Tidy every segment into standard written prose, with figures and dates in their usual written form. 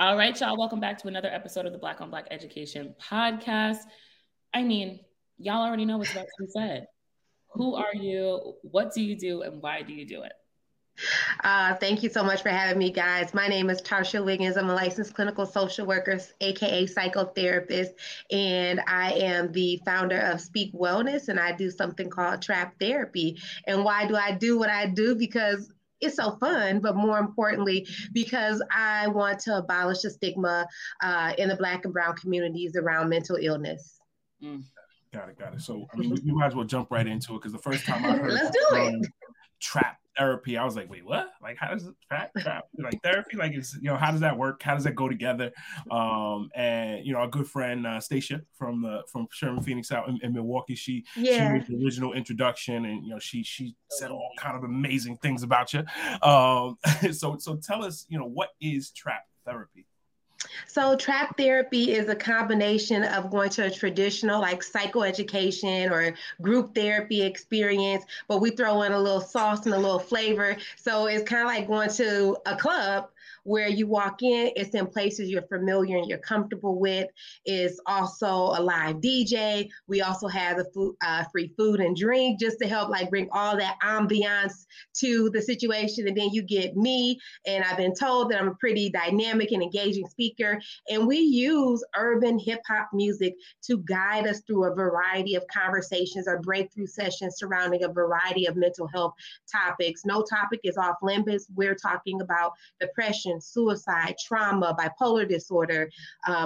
All right, y'all, welcome back to another episode of the Black on Black Education podcast. I mean, y'all already know what's about to be said. Who are you? What do you do? And why do you do it? Thank you so much for having me, guys. My name is Tarsha Wiggins. I'm a licensed clinical social worker, aka psychotherapist, and I am the founder of Speak Wellness, and I do something called trap therapy. And why do I do what I do? Because it's so fun, but more importantly, because I want to abolish the stigma in the Black and Brown communities around mental illness. Got it. So I mean, we might as well jump right into it, because the first time I heard trap therapy, I was like, wait, what? Like, how does trap like therapy? Like, it's, you know, how does that work? How does that go together? And you know, our good friend Stacia from Sherman Phoenix out in Milwaukee, she made the original introduction, and you know, she said all kind of amazing things about you. So tell us, you know, what is trap therapy? So trap therapy is a combination of going to a traditional like psychoeducation or group therapy experience, but we throw in a little sauce and a little flavor. So it's kind of like going to a club where you walk in, it's in places you're familiar and you're comfortable with. It's also a live DJ. We also have the food, free food and drink, just to help like bring all that ambiance to the situation. And then you get me, and I've been told that I'm a pretty dynamic and engaging speaker. And we use urban hip hop music to guide us through a variety of conversations or breakthrough sessions surrounding a variety of mental health topics. No topic is off limits. We're talking about depression, suicide, trauma, bipolar disorder,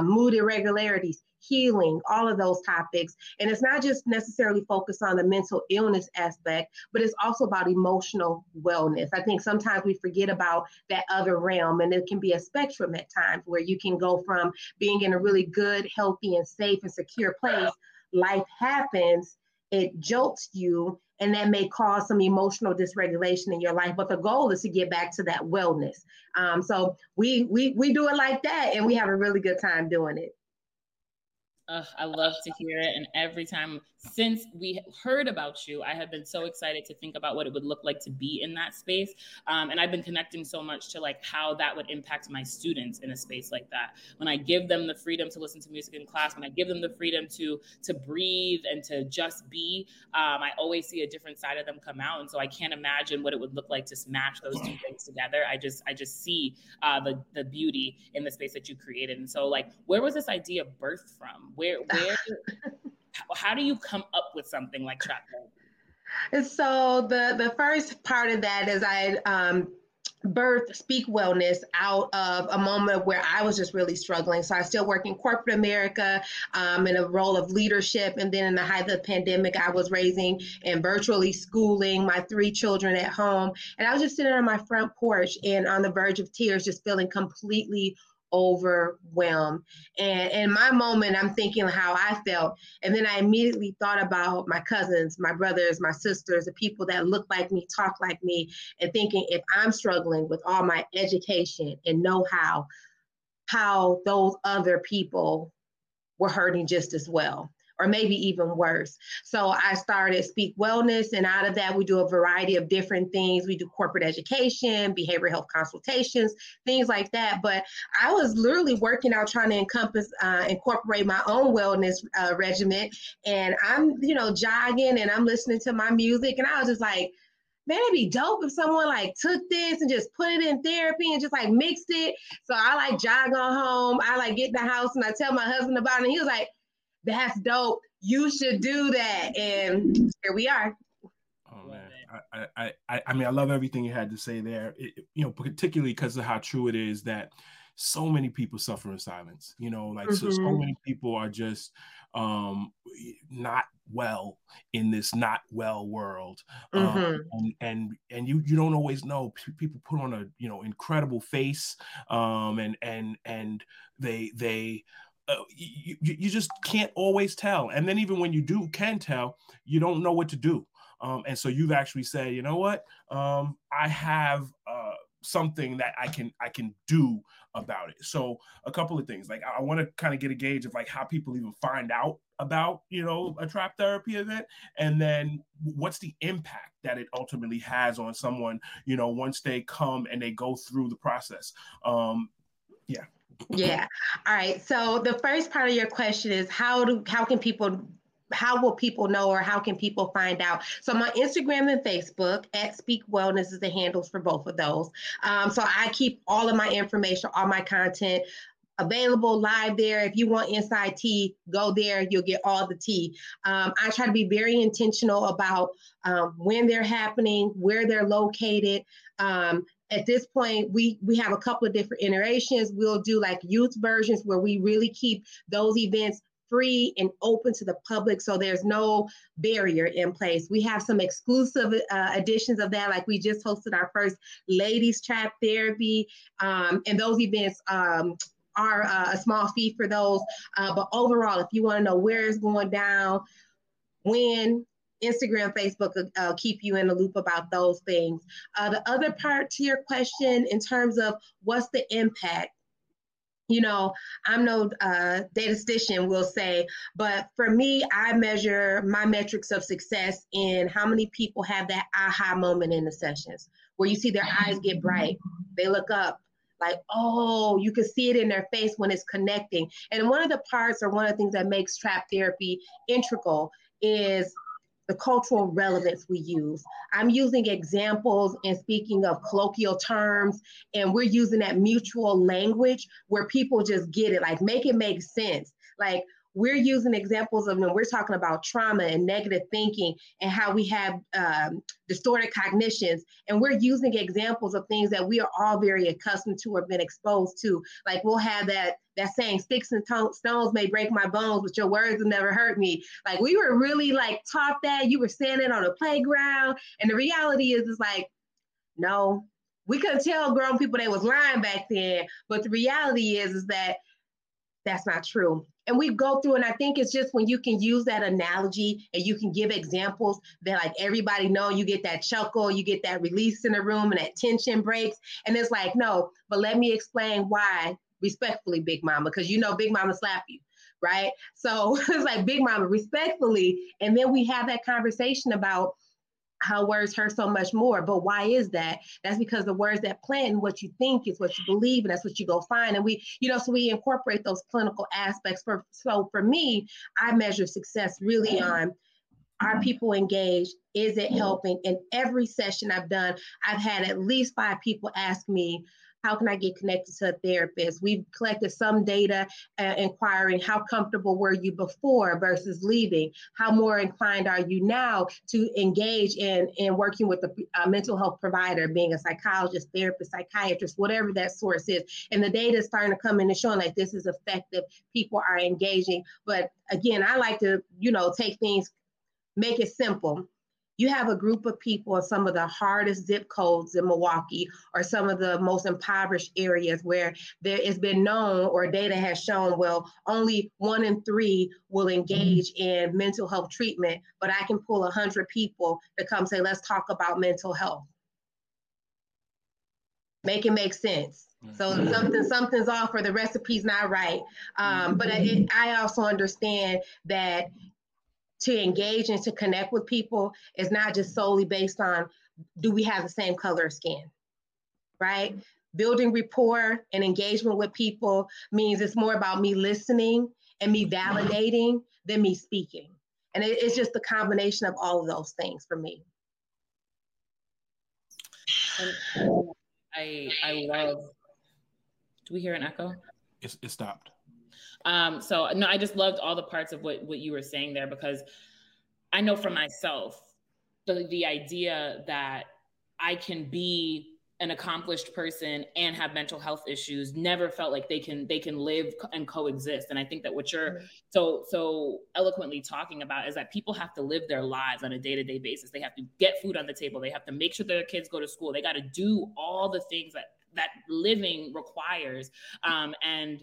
mood irregularities, healing, all of those topics. And it's not just necessarily focused on the mental illness aspect, but it's also about emotional wellness. I think sometimes we forget about that other realm, and it can be a spectrum at times where you can go from being in a really good, healthy, and safe and secure place. Life happens, it jolts you, and that may cause some emotional dysregulation in your life. But the goal is to get back to that wellness. So we do it like that, and we have a really good time doing it. I love to hear it. And every time since we heard about you, I have been so excited to think about what it would look like to be in that space. And I've been connecting so much to like how that would impact my students in a space like that. When I give them the freedom to listen to music in class, when I give them the freedom to breathe and to just be, I always see a different side of them come out. And so I can't imagine what it would look like to smash those two things together. I just see the beauty in the space that you created. And so like, where was this idea birthed from? Where, how do you come up with something like trap therapy? So the first part of that is I birthed Speak Wellness out of a moment where I was just really struggling. So I still work in corporate America in a role of leadership. And then in the height of the pandemic, I was raising and virtually schooling my three children at home. And I was just sitting on my front porch and on the verge of tears, just feeling completely overwhelmed. And in my moment, I'm thinking how I felt. And then I immediately thought about my cousins, my brothers, my sisters, the people that look like me, talk like me, and thinking if I'm struggling with all my education and know-how, how those other people were hurting just as well, or maybe even worse. So I started Speak Wellness, and out of that, we do a variety of different things. We do corporate education, behavioral health consultations, things like that. But I was literally working out trying to incorporate my own wellness regimen. And I'm, you know, jogging and I'm listening to my music. And I was just like, man, it'd be dope if someone like took this and just put it in therapy and just like mixed it. So I like jog on home. I like get in the house and I tell my husband about it. And he was like, that's dope. You should do that. And here we are. Oh man, I mean, I love everything you had to say there. It, you know, particularly because of how true it is that so many people suffer in silence. You know, like so many people are just not well in this not well world, and you don't always know. People put on a, you know, incredible face, and they. You just can't always tell. And then even when you can tell, you don't know what to do. And so you've actually said, you know what? I have something that I can do about it. So a couple of things, like I want to kind of get a gauge of like how people even find out about, you know, a trap therapy event, and then what's the impact that it ultimately has on someone, you know, once they come and they go through the process. Yeah. Yeah. All right. So the first part of your question is how will people know, or how can people find out? So my Instagram and Facebook at Speak Wellness is the handles for both of those. So I keep all of my information, all my content available live there. If you want inside tea, go there. You'll get all the tea. I try to be very intentional about when they're happening, where they're located. At this point, we have a couple of different iterations. We'll do like youth versions where we really keep those events free and open to the public, so there's no barrier in place. We have some exclusive editions of that, like we just hosted our first Ladies Trap Therapy, and those events are a small fee for those. But overall, if you want to know where it's going down, when, Instagram, Facebook keep you in the loop about those things. The other part to your question in terms of what's the impact, you know, I'm no statistician, we'll say, but for me, I measure my metrics of success in how many people have that aha moment in the sessions where you see their eyes get bright. They look up like, oh, you can see it in their face when it's connecting. And one of the parts, or one of the things that makes trap therapy integral, is the cultural relevance we use. I'm using examples and speaking of colloquial terms, and we're using that mutual language where people just get it, like make it make sense. Like we're using examples of when we're talking about trauma and negative thinking and how we have distorted cognitions. And we're using examples of things that we are all very accustomed to or been exposed to. Like we'll have that saying, sticks and stones may break my bones, but your words will never hurt me. Like we were really like taught that. You were saying it on a playground. And the reality is like, no, we couldn't tell grown people they was lying back then. But the reality is that that's not true. And we go through, and I think it's just when you can use that analogy and you can give examples that like everybody know, you get that chuckle, you get that release in the room, and that tension breaks. And it's like, no, but let me explain why respectfully, Big Mama, because you know Big Mama slap you, right? So it's like, Big Mama, respectfully. And then we have that conversation about how words hurt so much more. But why is that? That's because the words that plant in what you think is what you believe, and that's what you go find. And we, you know, so we incorporate those clinical aspects. So for me, I measure success really on, are people engaged? Is it helping? In every session I've done, I've had at least 5 people ask me, how can I get connected to a therapist? We've collected some data inquiring, how comfortable were you before versus leaving? How more inclined are you now to engage in working with a mental health provider, being a psychologist, therapist, psychiatrist, whatever that source is? And the data is starting to come in and showing like this is effective. People are engaging. But again, I like to, you know, take things, make it simple. You have a group of people in some of the hardest zip codes in Milwaukee, or some of the most impoverished areas where there has been known, or data has shown, well, only 1 in 3 will engage in mental health treatment, but I can pull 100 people to come say, let's talk about mental health. Make it make sense. So something's off, or the recipe's not right. But I also understand that to engage and to connect with people is not just solely based on, do we have the same color of skin, right? Building rapport and engagement with people means it's more about me listening and me validating than me speaking. And it's just the combination of all of those things for me. I love, do we hear an echo? It stopped. So no, I just loved all the parts of what you were saying there, because I know for myself, the idea that I can be an accomplished person and have mental health issues never felt like they can live and coexist. And I think that what you're so eloquently talking about is that people have to live their lives on a day-to-day basis. They have to get food on the table. They have to make sure their kids go to school. They got to do all the things that living requires. And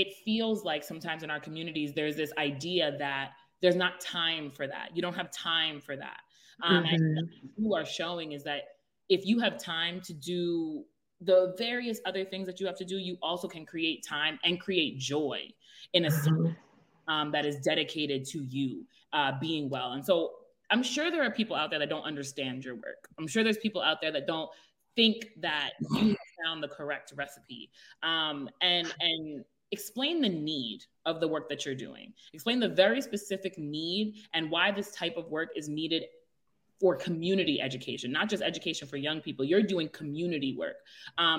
it feels like sometimes in our communities, there's this idea that there's not time for that. You don't have time for that. And what you are showing is that if you have time to do the various other things that you have to do, you also can create time and create joy in a system that is dedicated to you being well. And so I'm sure there are people out there that don't understand your work. I'm sure there's people out there that don't think that you found the correct recipe, and explain the need of the work that you're doing. Explain the very specific need and why this type of work is needed for community education, not just education for young people. You're doing community work.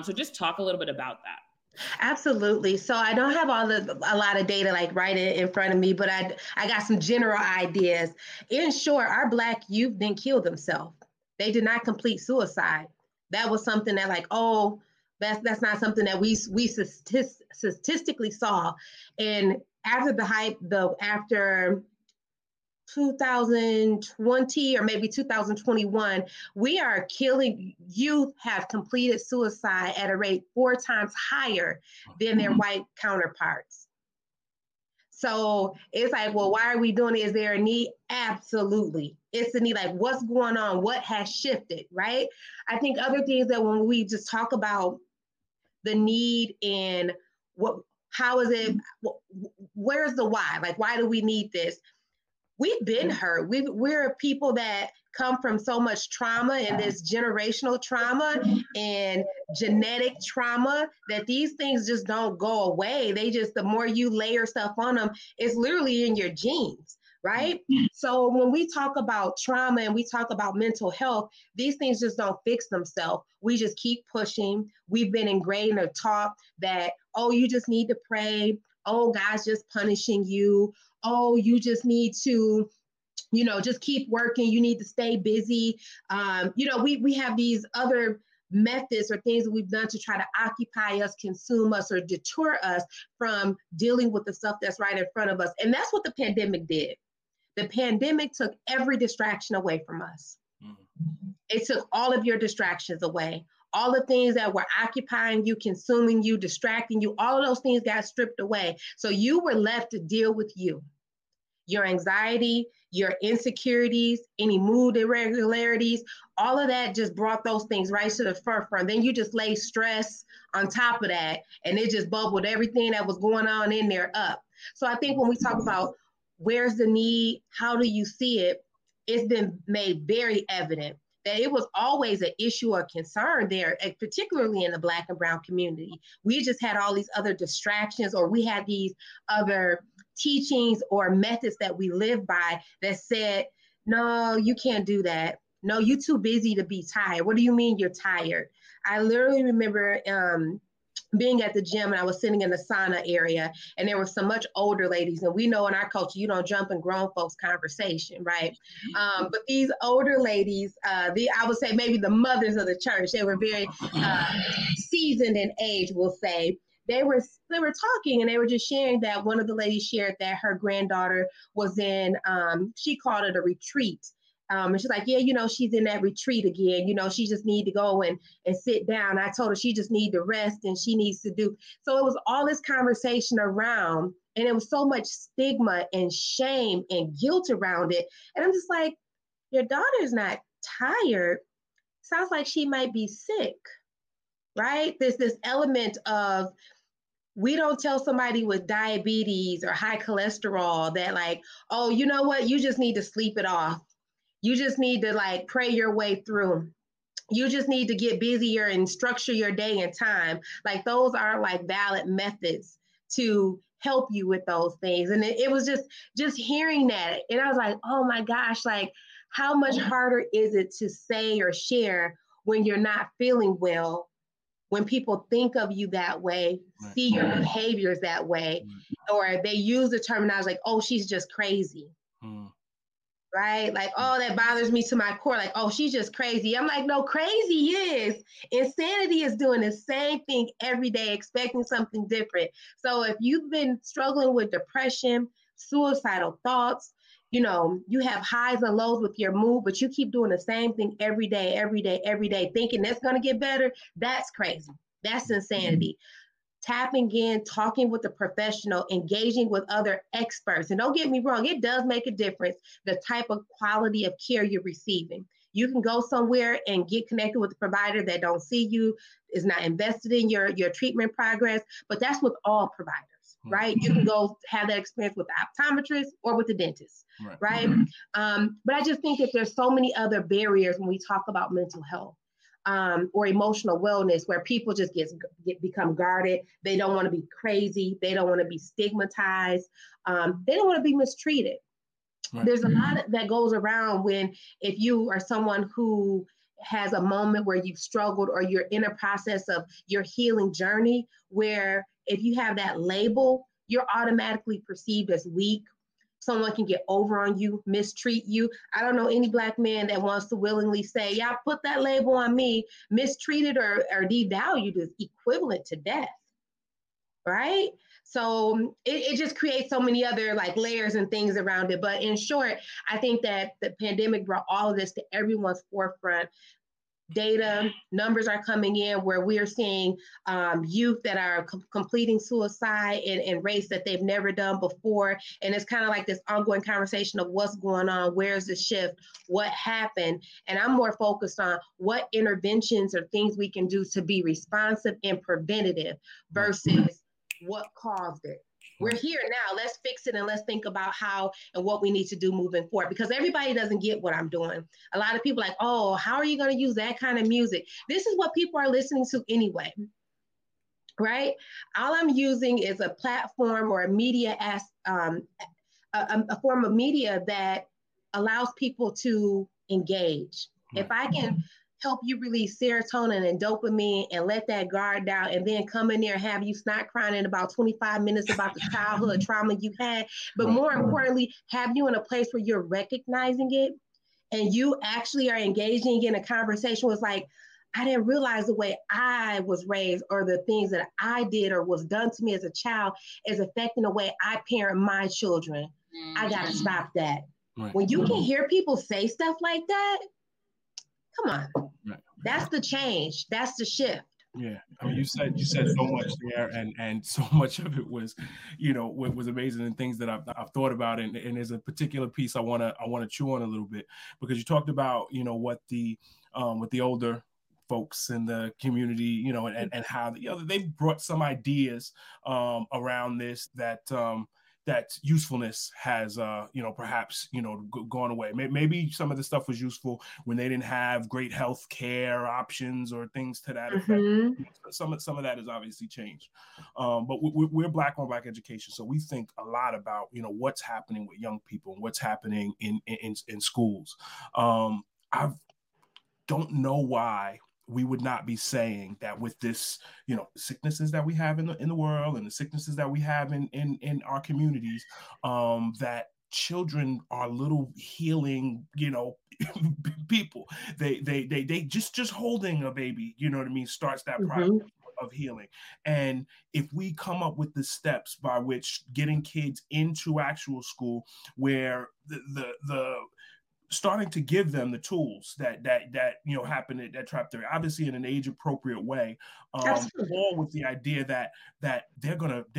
So just talk a little bit about that. Absolutely. So I don't have a lot of data like right in front of me, but I got some general ideas. In short, our Black youth didn't kill themselves. They did not complete suicide. That was something that like, oh, that's not something that we statistically saw. And after the hype, after 2020 or maybe 2021, we are killing, youth have completed suicide at a rate 4 times higher than their white counterparts. So it's like, well, why are we doing it? Is there a need? Absolutely. It's the need, like what's going on? What has shifted, right? I think other things that when we just talk about the need and how is it, where's the why? Like, why do we need this? We've been hurt. We're people that come from so much trauma and this generational trauma and genetic trauma that these things just don't go away. They just, the more you layer stuff on them, it's literally in your genes, right? So when we talk about trauma and we talk about mental health, these things just don't fix themselves. We just keep pushing. We've been ingrained or taught that, oh, you just need to pray. Oh, God's just punishing you. Oh, you just need to, you know, just keep working. You need to stay busy. You know, we have these other methods or things that we've done to try to occupy us, consume us, or deter us from dealing with the stuff that's right in front of us. And that's what the pandemic did. The pandemic took every distraction away from us. Mm-hmm. It took all of your distractions away. All the things that were occupying you, consuming you, distracting you, all of those things got stripped away. So you were left to deal with you, your anxiety, your insecurities, any mood irregularities, all of that just brought those things right to the forefront. Then you just lay stress on top of that, and it just bubbled everything that was going on in there up. So I think when we talk about where's the need, how do you see it, it's been made very evident that it was always an issue or concern there, particularly in the Black and Brown community. We just had all these other distractions, or we had these other teachings or methods that we live by that said, no, you can't do that. No, you're too busy to be tired. What do you mean you're tired? I literally remember being at the gym, and I was sitting in the sauna area, and there were so much older ladies, and we know in our culture, you don't jump in grown folks' conversation, right? But these older ladies, I would say maybe the mothers of the church, they were very seasoned in age, we'll say. They were talking, and they were just sharing that one of the ladies shared that her granddaughter was in, she called it a retreat. And she's like, yeah, you know, she's in that retreat again. You know, she just need to go and sit down. I told her she just need to rest and she needs to do. So it was all this conversation around, and it was so much stigma and shame and guilt around it. And I'm just like, your daughter's not tired. Sounds like she might be sick, right? There's this element of, we don't tell somebody with diabetes or high cholesterol that like, oh, you know what? You just need to sleep it off. You just need to like pray your way through. You just need to get busier and structure your day and time. Like those are like valid methods to help you with those things. And it was just hearing that. And I was like, oh my gosh, like how much harder is it to say or share when you're not feeling well, when people think of you that way, see your behaviors that way, or they use the terminology like, oh, she's just crazy. Right? Like, oh, that bothers me to my core. Like, oh, she's just crazy. I'm like, no, crazy is. Insanity is doing the same thing every day, expecting something different. So if you've been struggling with depression, suicidal thoughts, you know, you have highs and lows with your mood, but you keep doing the same thing every day, thinking that's going to get better. That's crazy. That's insanity. Tapping in, talking with a professional, engaging with other experts. And don't get me wrong, it does make a difference, the type of quality of care you're receiving. You can go somewhere and get connected with a provider that don't see you, is not invested in your treatment progress, but that's with all providers, right? You can go have that experience with the optometrist or with the dentist, right? But I just think that there's so many other barriers when we talk about mental health. or emotional wellness, where people just become guarded. They don't want to be crazy. They don't want to be stigmatized. They don't want to be mistreated. Right. There's a lot that goes around when, if you are someone who has a moment where you've struggled or you're in a process of your healing journey, where if you have that label, you're automatically perceived as weak. Someone can get over on you, mistreat you. I don't know any Black man that wants to willingly say, yeah, put that label on me. Mistreated or devalued is equivalent to death, right? So it just creates so many other like layers and things around it. But in short, I think that the pandemic brought all of this to everyone's forefront. Data, numbers are coming in where we are seeing youth that are completing suicide in rates that they've never done before. And it's kind of like this ongoing conversation of what's going on, where's the shift, what happened? And I'm more focused on what interventions or things we can do to be responsive and preventative versus what caused it. We're here now, let's fix it and let's think about how and what we need to do moving forward, because everybody doesn't get what I'm doing. A lot of people are like, oh, how are you going to use that kind of music? This is what people are listening to anyway, right? All I'm using is a platform or a media, a form of media that allows people to engage. If I can help you release serotonin and dopamine and let that guard down, and then come in there and have you snot crying in about 25 minutes about the childhood trauma you had. But more importantly, have you in a place where you're recognizing it and you actually are engaging in a conversation with like, I didn't realize the way I was raised or the things that I did or was done to me as a child is affecting the way I parent my children. I gotta stop that. Right. When you can hear people say stuff like that, come on. That's the change. That's the shift. Yeah. I mean, you said so much there, and so much of it was, you know, what was amazing and things that I've thought about. And there's a particular piece I want to chew on a little bit, because you talked about, you know, what the older folks in the community, you know, and how the other, they've brought some ideas around this that usefulness has, you know, perhaps, you know, gone away. Maybe some of the stuff was useful when they didn't have great health care options or things to that effect. Some of that has obviously changed. But we're Black on Black Education, so we think a lot about, you know, what's happening with young people and what's happening in schools. I don't know why we would not be saying that with this, you know, sicknesses that we have in the world and the sicknesses that we have in our communities, that children are little healing, you know, people. They just holding a baby, you know what I mean, starts that process of healing. And if we come up with the steps by which getting kids into actual school, where the starting to give them the tools that you know happened at Trap 3, obviously in an age appropriate way, all with the idea that they're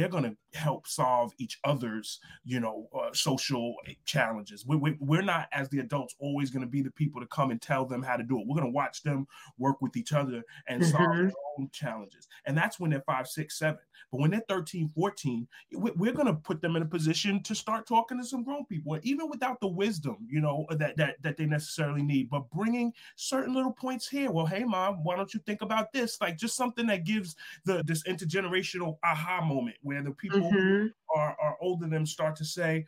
gonna help solve each other's, you know, social challenges. We're not, as the adults, always going to be the people to come and tell them how to do it. We're going to watch them work with each other and solve their own challenges. And that's when they're 5, 6, 7. But when they're 13, 14, we're going to put them in a position to start talking to some grown people, even without the wisdom, you know, that they necessarily need. But bringing certain little points here, well, hey, mom, why don't you think about this? Like just something that gives this intergenerational aha moment where the people are older than them start to say,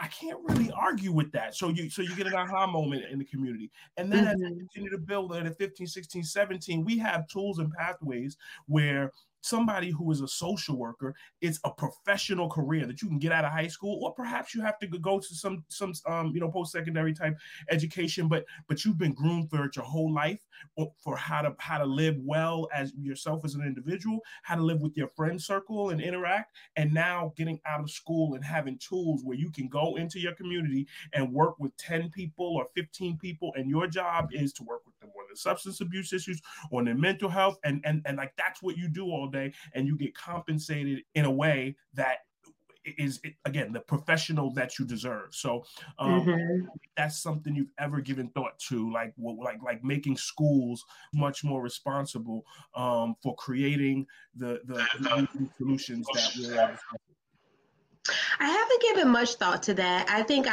I can't really argue with that. So you get an aha moment in the community. And then as we continue to build at 15, 16, 17, we have tools and pathways where somebody who is a social worker, it's a professional career that you can get out of high school, or perhaps you have to go to some you know, post-secondary type education, but you've been groomed for your whole life for how to live well as yourself as an individual, how to live with your friend circle and interact. And now getting out of school and having tools where you can go into your community and work with 10 people or 15 people, and your job is to work with them on their substance abuse issues, on their mental health, and like that's what you do all day, and you get compensated in a way that is, again, the professional that you deserve. So that's something you've ever given thought to, like making schools much more responsible for creating the solutions that we're I haven't given much thought to that. I think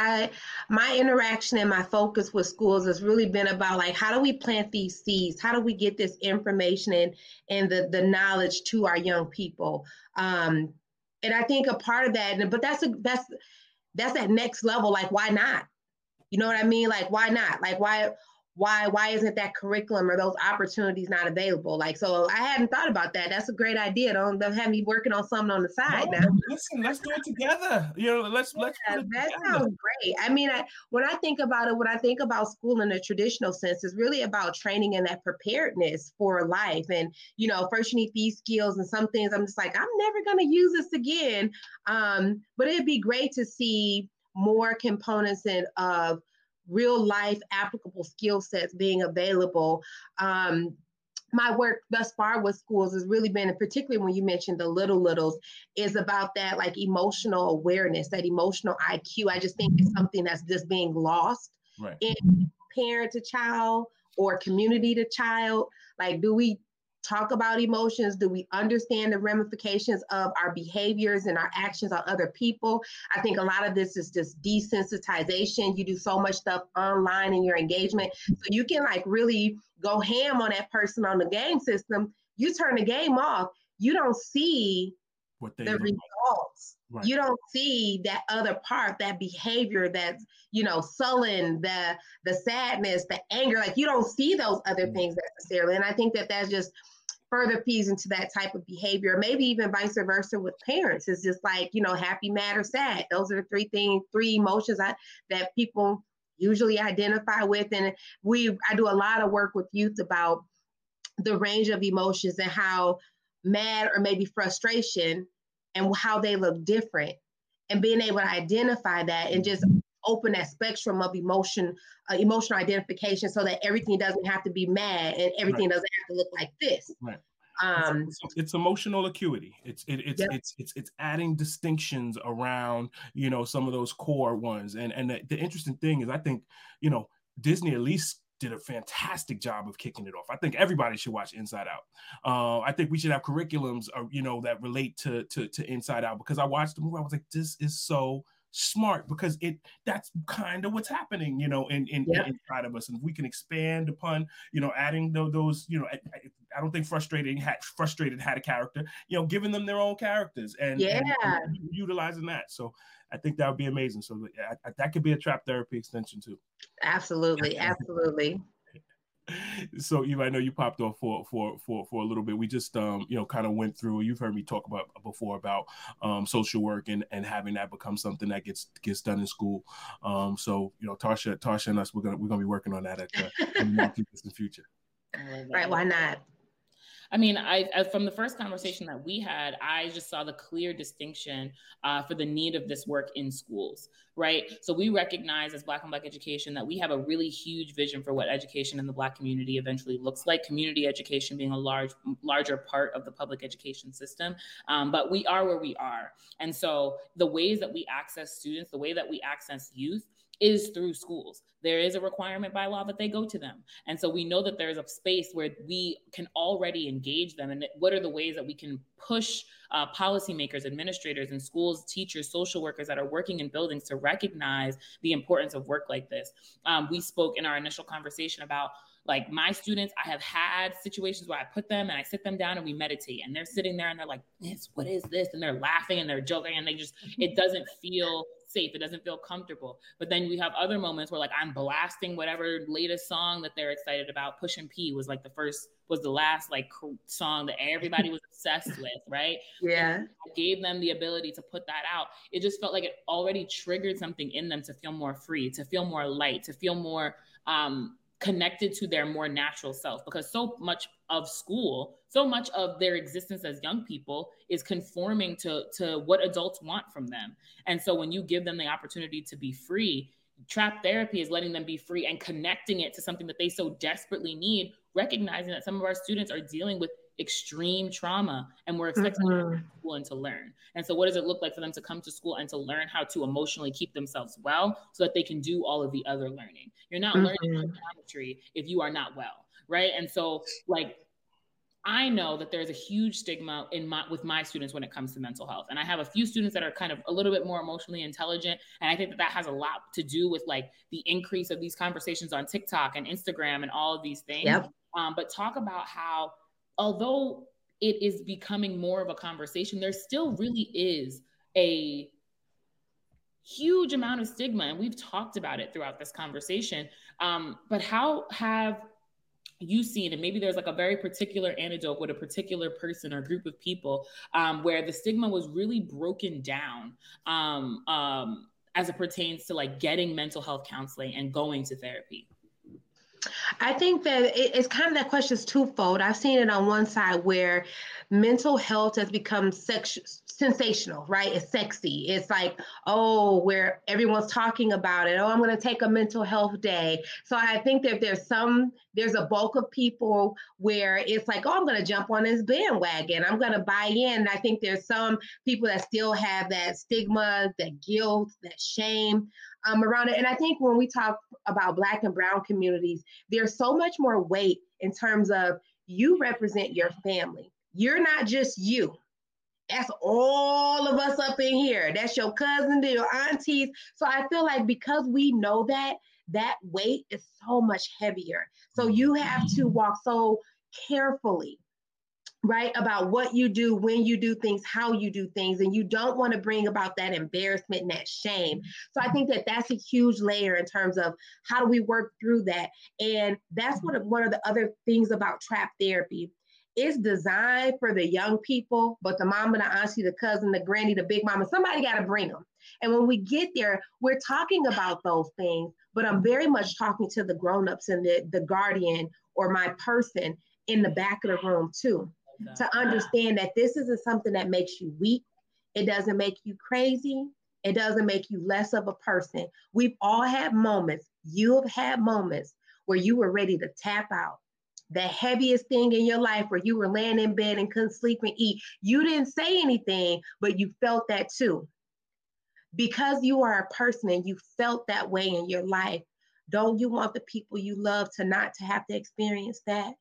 my interaction and my focus with schools has really been about, like, how do we plant these seeds? How do we get this information and the knowledge to our young people? And I think a part of that, but that's that next level. Like, why not? You know what I mean? Like, why not? Like, why isn't that curriculum or those opportunities not available? Like, so I hadn't thought about that. That's a great idea. Don't have me working on something on the side now. Listen, let's do it together. You know, let's that together. Sounds great. I mean, when I think about it, when I think about school in the traditional sense, it's really about training and that preparedness for life. And, you know, first you need these skills and some things I'm just like, I'm never going to use this again. But it'd be great to see more components of real life applicable skill sets being available. My work thus far with schools has really been, and particularly when you mentioned the littles, is about that, like, emotional awareness, that emotional IQ. I just think it's something that's just being lost in parent to child or community to child. Like, do we talk about emotions? Do we understand the ramifications of our behaviors and our actions on other people? I think a lot of this is just desensitization. You do so much stuff online in your engagement. So you can, like, really go ham on that person on the game system. You turn the game off. You don't see the results. Right. You don't see that other part, that behavior, that's, you know, sullen, the sadness, the anger. Like, you don't see those other things necessarily. And I think that's just further feeds into that type of behavior, maybe even vice versa with parents. It's just like, you know, happy, mad, or sad. Those are the three emotions that people usually identify with. And I do a lot of work with youth about the range of emotions and how mad or maybe frustration and how they look different, and being able to identify that and just open that spectrum of emotional identification, so that everything doesn't have to be mad and everything doesn't have to look like this. Right. It's emotional acuity. It's adding distinctions around, you know, some of those core ones. And the interesting thing is, I think, you know, Disney at least did a fantastic job of kicking it off. I think everybody should watch Inside Out. I think we should have curriculums, you know, that relate to Inside Out, because I watched the movie. I was like, this is so smart, because that's kind of what's happening, you know, inside of us. And we can expand upon, you know, adding those, you know, I don't think frustrated had a character, you know, giving them their own characters and utilizing that. So I think that would be amazing. So that could be a trap therapy extension too. Absolutely. So, Eva, I know you popped off for a little bit. We just, you know, kind of went through, you've heard me talk about before about social work and having that become something that gets done in school. So, you know, Tarsha and us, we're gonna be working on that in the future. Right. Why not? I mean, I from the first conversation that we had, I just saw the clear distinction for the need of this work in schools, right? So we recognize as Black on Black Education that we have a really huge vision for what education in the Black community eventually looks like, community education being a larger part of the public education system. But we are where we are. And so the ways that we access students, the way that we access youth, is through schools. There is a requirement by law that they go to them. And so we know that there's a space where we can already engage them. And what are the ways that we can push policymakers, administrators in schools, teachers, social workers that are working in buildings to recognize the importance of work like this? We spoke in our initial conversation about, like, my students, I have had situations where I put them and I sit them down and we meditate, and they're sitting there and they're like, what is this? And they're laughing and they're joking, and it doesn't feel safe. It doesn't feel comfortable. But then we have other moments where, like, I'm blasting whatever latest song that they're excited about. Push and P was the last like song that everybody was obsessed with, right? Yeah. And I gave them the ability to put that out. It just felt like it already triggered something in them to feel more free, to feel more light, to feel more, connected to their more natural self, because so much of school, so much of their existence as young people is conforming to what adults want from them. And so when you give them the opportunity to be free, trap therapy is letting them be free and connecting it to something that they so desperately need, recognizing that some of our students are dealing with extreme trauma and we're expecting them to go to school and to learn. And so what does it look like for them to come to school and to learn how to emotionally keep themselves well so that they can do all of the other learning? You're not learning geometry if you are not well, right? And so, like, I know that there's a huge stigma with my students when it comes to mental health. And I have a few students that are kind of a little bit more emotionally intelligent. And I think that has a lot to do with like the increase of these conversations on TikTok and Instagram and all of these things. Yep. But talk about how, although it is becoming more of a conversation, there still really is a huge amount of stigma. And we've talked about it throughout this conversation. But how have you seen, and maybe there's like a very particular anecdote with a particular person or group of people where the stigma was really broken down as it pertains to like getting mental health counseling and going to therapy? I think that it's kind of, that question is twofold. I've seen it on one side where mental health has become sensational, right? It's sexy. It's like, oh, where everyone's talking about it. Oh, I'm going to take a mental health day. So I think that there's a bulk of people where it's like, oh, I'm going to jump on this bandwagon. I'm going to buy in. And I think there's some people that still have that stigma, that guilt, that shame around it. And I think when we talk about Black and Brown communities, there's so much more weight in terms of you represent your family. You're not just you. That's all of us up in here. That's your cousin, your aunties. So I feel like because we know that, that weight is so much heavier. So you have to walk so carefully, right, about what you do, when you do things, how you do things, and you don't want to bring about that embarrassment and that shame. So I think that that's a huge layer in terms of how do we work through that. And that's one of the other things about trap therapy. It's designed for the young people, but the mama, the auntie, the cousin, the granny, the big mama, somebody got to bring them. And when we get there, we're talking about those things, but I'm very much talking to the grownups and the guardian or my person in the back of the room too, to understand that this isn't something that makes you weak. It doesn't make you crazy. It doesn't make you less of a person. We've all had moments. You have had moments where you were ready to tap out. The heaviest thing in your life where you were laying in bed and couldn't sleep and eat. You didn't say anything, but you felt that too. Because you are a person and you felt that way in your life, don't you want the people you love to not to have to experience that?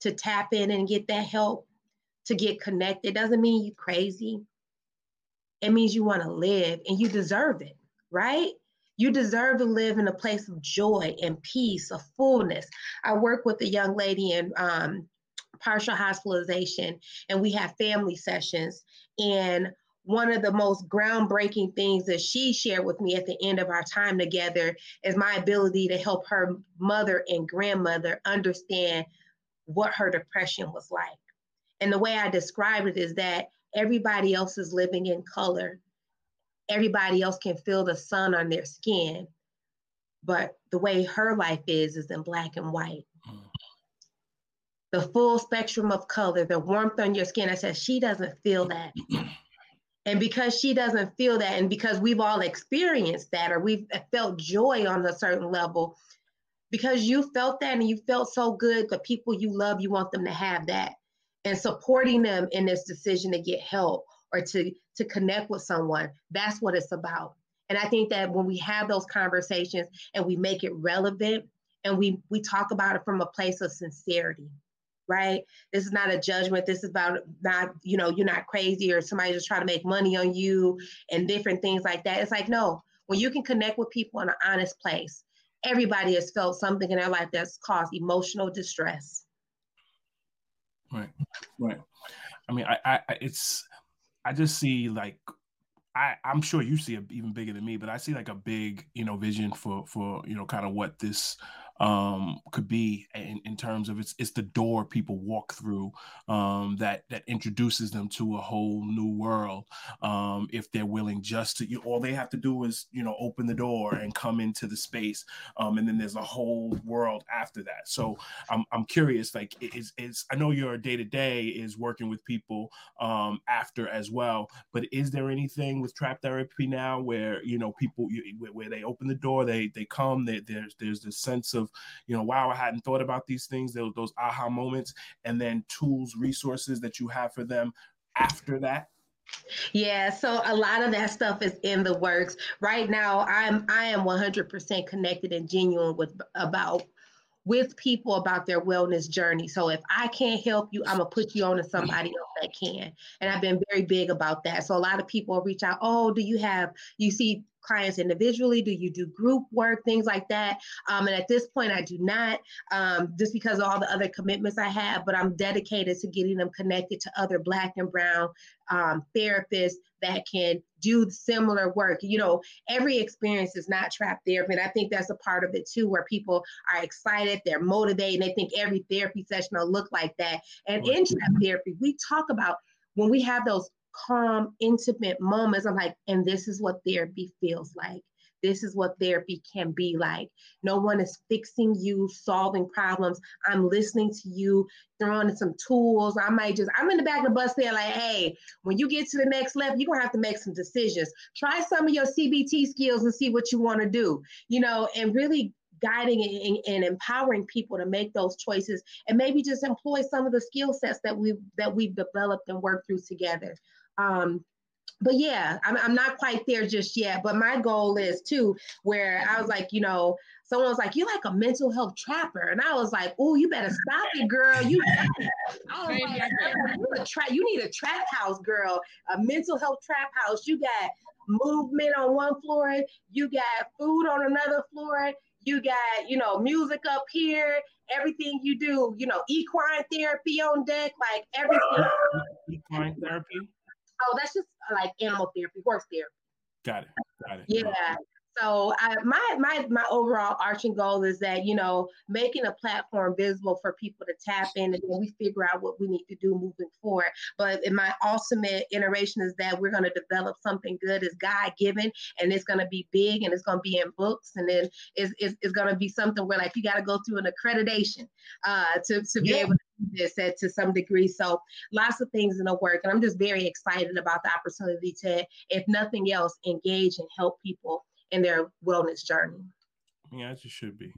To tap in and get that help, to get connected. Doesn't mean you're crazy. It means you want to live and you deserve it, right? You deserve to live in a place of joy and peace, of fullness. I work with a young lady in partial hospitalization, and we have family sessions. And one of the most groundbreaking things that she shared with me at the end of our time together is my ability to help her mother and grandmother understand what her depression was like. And the way I described it is that everybody else is living in color. Everybody else can feel the sun on their skin, but the way her life is in black and white. Mm. The full spectrum of color, the warmth on your skin. I said, she doesn't feel that. And because she doesn't feel that, and because we've all experienced that, or we've felt joy on a certain level, because you felt that and you felt so good, the people you love, you want them to have that. And supporting them in this decision to get help or to connect with someone. That's what it's about. And I think that when we have those conversations and we make it relevant and we talk about it from a place of sincerity, right? This is not a judgment. This is about not, you're not crazy or somebody just trying to make money on you and different things like that. It's like, no, when you can connect with people in an honest place, everybody has felt something in their life that's caused emotional distress. Right. I mean, I just see like, I'm sure you see it even bigger than me, but I see like a big, vision for kind of what this could be in terms of it's the door people walk through that introduces them to a whole new world. If they're willing just to, all they have to do is, open the door and come into the space. And then there's a whole world after that. So I'm curious, like I know your day-to-day is working with people after as well, but is there anything with trap therapy now where, people, where they open the door, they come, there's this sense of, wow, I hadn't thought about these things, those aha moments, and then tools, resources that you have for them after that? Yeah, so a lot of that stuff is in the works. Right now, I am 100% connected and genuine with about with people about their wellness journey. So if I can't help you, I'm going to put you on to somebody else that can. And I've been very big about that. So a lot of people reach out, oh, do you have, you see clients individually? Do you do group work? Things like that. And at this point, I do not, just because of all the other commitments I have, but I'm dedicated to getting them connected to other Black and Brown therapists that can do similar work. You know, every experience is not trap therapy. And I think that's a part of it too, where people are excited, they're motivated, and they think every therapy session will look like that. And in trap therapy, we talk about when we have those calm, intimate moments, I'm like, and this is what therapy feels like. This is what therapy can be like. No one is fixing you, solving problems. I'm listening to you, throwing in some tools. I'm in the back of the bus there like, hey, when you get to the next level, you're going to have to make some decisions. Try some of your CBT skills and see what you want to do, you know, and really guiding and empowering people to make those choices and maybe just employ some of the skill sets that we've developed and worked through together. But yeah, I'm not quite there just yet. But my goal is too, where I was like, you know, someone was like, you're like a mental health trapper. And I was like, oh, you better stop it, girl. You got it. I was like, you need a trap house, girl, a mental health trap house. You got movement on one floor. You got food on another floor. You got, you know, music up here, everything you do, you know, equine therapy on deck, like everything. Equine therapy? Oh, that's just like animal therapy, horse therapy. Got it. Yeah. So my overall arching goal is that, you know, making a platform visible for people to tap in, and then we figure out what we need to do moving forward. But in my ultimate iteration is that we're going to develop something good. It's God-given, and it's going to be big, and it's going to be in books, and then it's going to be something where, like, you got to go through an accreditation to be able to this to some degree. So lots of things in the work, and I'm just very excited about the opportunity to, if nothing else, engage and help people in their wellness journey. Yeah, as you should be.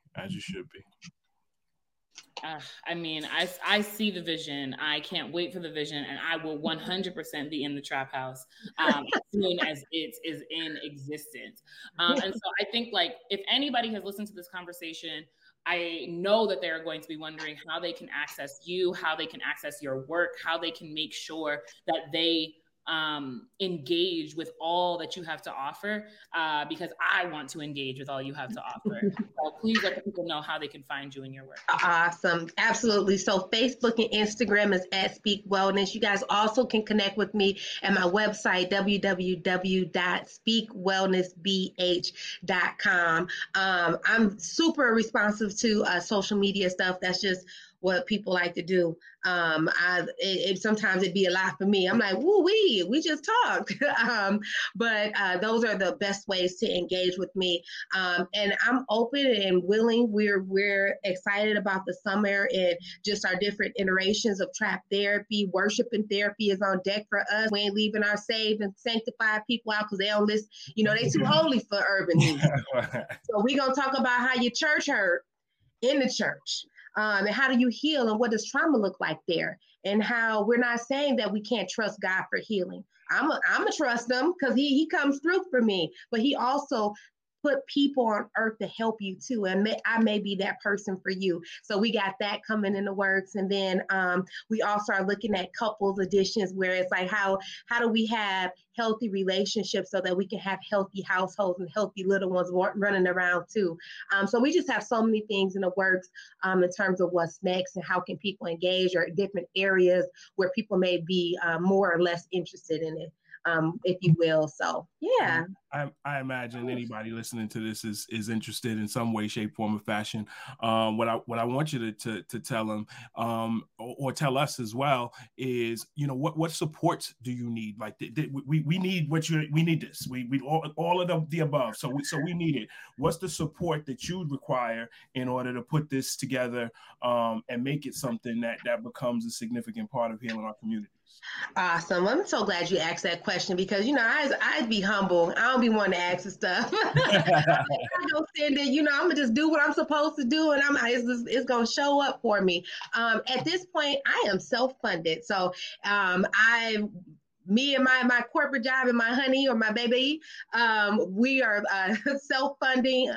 I mean, I see the vision. I can't wait for the vision, and I will 100% be in the trap house as soon as it is in existence. And so I think, like, if anybody has listened to this conversation, I know that they're going to be wondering how they can access you, how they can access your work, how they can make sure that they engage with all that you have to offer, because I want to engage with all you have to offer. So please let the people know how they can find you and your work. Awesome. Absolutely. So Facebook and Instagram is at Speak Wellness. You guys also can connect with me at my website, www.speakwellnessbh.com. I'm super responsive to social media stuff. That's just what people like to do. Sometimes it'd be a lot for me. I'm like, woo wee, we just talked. But those are the best ways to engage with me. And I'm open and willing. We're excited about the summer and just our different iterations of trap therapy. Worship and therapy is on deck for us. We ain't leaving our saved and sanctified people out because they don't listen. You know, they too holy for urban music. So we're gonna talk about how your church hurt in the church. And how do you heal, and what does trauma look like there? And how we're not saying that we can't trust God for healing. I'm a trust him because he comes through for me, but he also put people on earth to help you too. And I may be that person for you. So we got that coming in the works. And then we also are looking at couples editions, where it's like, how do we have healthy relationships so that we can have healthy households and healthy little ones running around too. So we just have so many things in the works in terms of what's next and how can people engage, or different areas where people may be more or less interested in it. If you will. So, yeah. I imagine anybody listening to this is interested in some way, shape, form, or fashion. What I want you to tell them or tell us as well is, you know, what supports do you need? Like we need we need this. We all of the above. So we need it. What's the support that you require in order to put this together and make it something that becomes a significant part of healing our community? Awesome. I'm so glad you asked that question because, you know, I'd be humble. I don't be wanting to ask the stuff. I don't send it. You know, I'm going to just do what I'm supposed to do, and it's going to show up for me. At this point, I am self-funded. So me and my corporate job and my honey or my baby, we are self-funding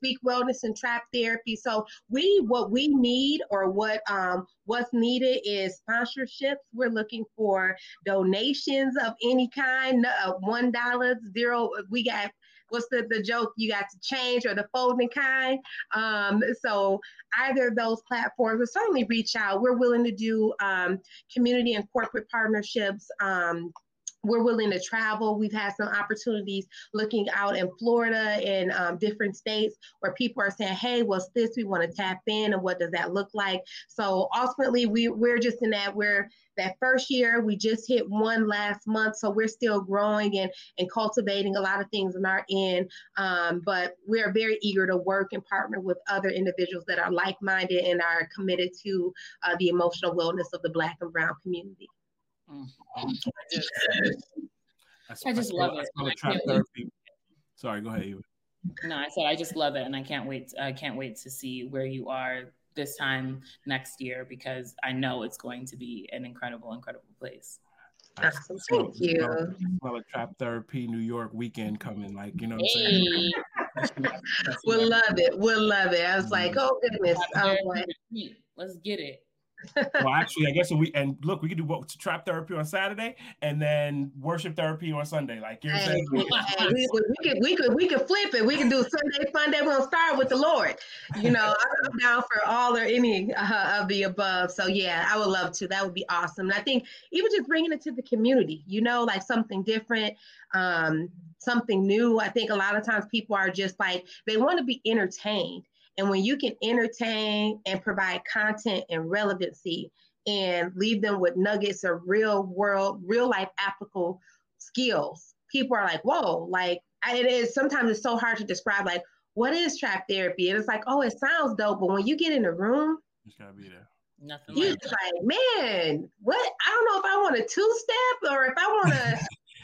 Speak Wellness and Trap Therapy. So what we need, or what's needed, is sponsorships. We're looking for donations of any kind, $1, $0. We got, what's the joke? You got to change or the folding kind. So either of those platforms, will certainly reach out. We're willing to do community and corporate partnerships. We're willing to travel. We've had some opportunities looking out in Florida and different states where people are saying, hey, what's this? We want to tap in, and what does that look like? So ultimately, we're just in that, that first year, we just hit one last month. So we're still growing and cultivating a lot of things on our end. But we're very eager to work and partner with other individuals that are like-minded and are committed to the emotional wellness of the Black and Brown community. I just love it. Sorry, go ahead, Eva. No, I said I just love it, and I can't wait to see where you are this time next year, because I know it's going to be an incredible, incredible place. Thank you. Smell a Trap Therapy New York weekend coming, like, you know what I'm saying? We'll love it. I was like, oh goodness, let's get it. Well, actually, I guess we can do both Trap Therapy on Saturday and then worship therapy on Sunday. Like you're saying, we could flip it. We can do Sunday, Sunday. We'll start with the Lord. You know, I'm down for all or any of the above. So yeah, I would love to. That would be awesome. And I think even just bringing it to the community, you know, like something different. Something new. I think a lot of times people are just like, they want to be entertained. And when you can entertain and provide content and relevancy and leave them with nuggets of real world, real life applicable skills, people are like, whoa, like it is. Sometimes it's so hard to describe, like, what is Trap Therapy? And it's like, oh, it sounds dope. But when you get in the room, it's got to be there. Nothing like that. Like, man, what? I don't know if I want a two-step or if I want to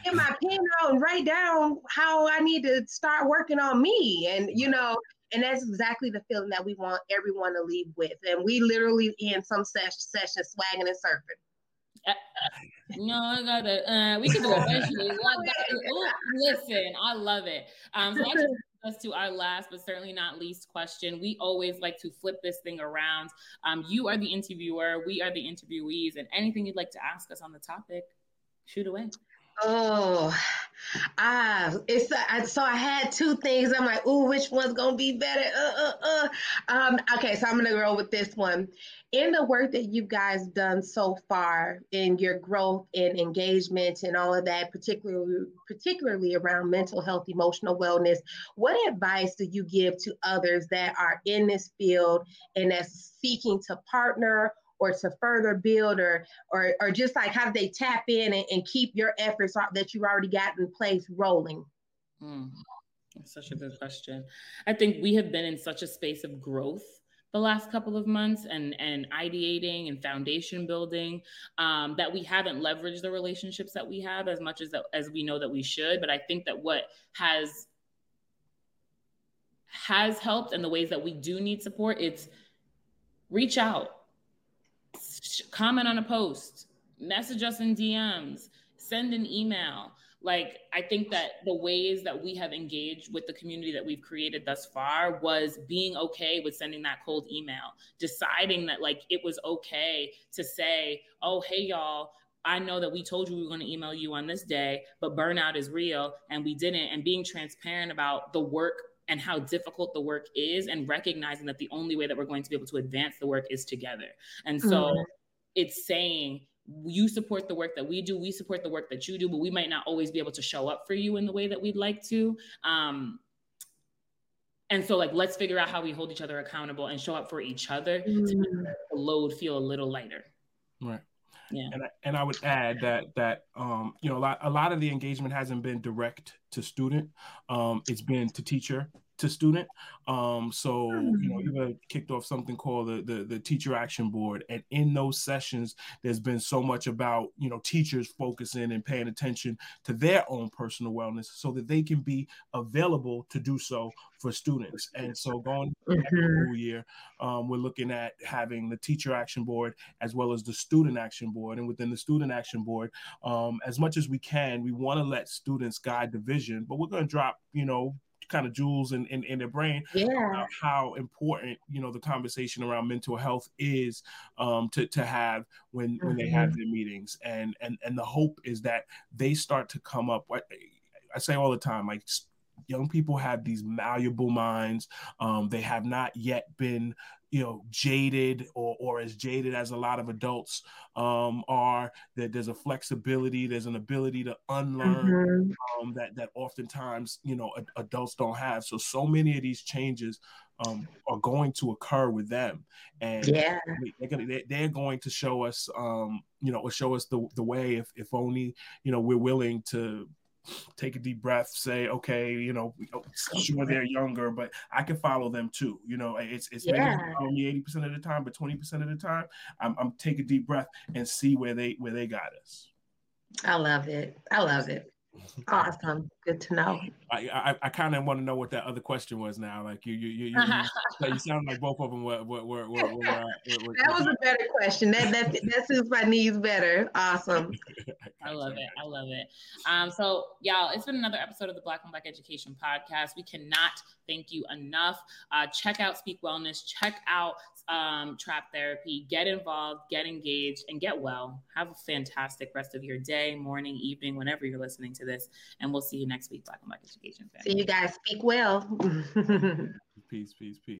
get my pen out and write down how I need to start working on me. And, you know, and that's exactly the feeling that we want everyone to leave with. And we literally in some sessions swagging and surfing. No, I gotta. We can do it eventually. Listen, I love it. So that just brings us to our last, but certainly not least, question. We always like to flip this thing around. You are the interviewer. We are the interviewees. And anything you'd like to ask us on the topic, shoot away. Oh, so I had two things. I'm like, ooh, which one's gonna be better? Okay, so I'm gonna roll with this one. In the work that you guys done so far in your growth and engagement and all of that, particularly around mental health, emotional wellness, what advice do you give to others that are in this field and that's seeking to partner or to further build, or just like how they tap in and keep your efforts that you've already got in place rolling? That's such a good question. I think we have been in such a space of growth the last couple of months and ideating and foundation building that we haven't leveraged the relationships that we have as much as we know that we should. But I think that what has helped, and the ways that we do need support, it's reach out. Comment on a post, message us in DMs, send an email. Like, I think that the ways that we have engaged with the community that we've created thus far was being okay with sending that cold email, deciding that like it was okay to say, oh, hey, y'all, I know that we told you we were going to email you on this day, but burnout is real and we didn't. And being transparent about the work and how difficult the work is, and recognizing that the only way that we're going to be able to advance the work is together. And so It's saying, you support the work that we do, we support the work that you do, but we might not always be able to show up for you in the way that we'd like to. And so like, let's figure out how we hold each other accountable and show up for each other to make the load feel a little lighter. Right. Yeah. And I would add that you know, a lot of the engagement hasn't been direct to student. It's been to teacher to student. So, you know, you've kicked off something called the Teacher Action Board. And in those sessions, there's been so much about, you know, teachers focusing and paying attention to their own personal wellness so that they can be available to do so for students. And so going into the school year, we're looking at having the Teacher Action Board as well as the Student Action Board. And within the Student Action Board, as much as we can, we want to let students guide the vision, but we're going to drop, you know, kind of jewels in their brain about how important, you know, the conversation around mental health is to have when they have their meetings. And the hope is that they start to come up. I say all the time, like, young people have these malleable minds. They have not yet been, you know, jaded or as jaded as a lot of adults are. That there's a flexibility, there's an ability to unlearn that oftentimes, you know, adults don't have. So many of these changes are going to occur with them, and they're going to show us, you know, or show us the way if only, you know, we're willing to take a deep breath, say, okay, you know, sure, they're younger, but I can follow them too. You know, it's maybe follow me 80% of the time, but 20% of the time, I'm take a deep breath and see where they got us. I love it. Awesome. Good to know. I kind of want to know what that other question was now. Like you sound like both of them were that was a better question. That suits my needs better. Awesome. I love it. So y'all, it's been another episode of the Black on Black Education podcast. We cannot thank you enough. Check out Speak Wellness. Check out Trap Therapy. Get involved, get engaged, and get well. Have a fantastic rest of your day, morning, evening, whenever you're listening to this. And we'll see you next week, Black on Black Education family. See you guys. Speak well. Peace.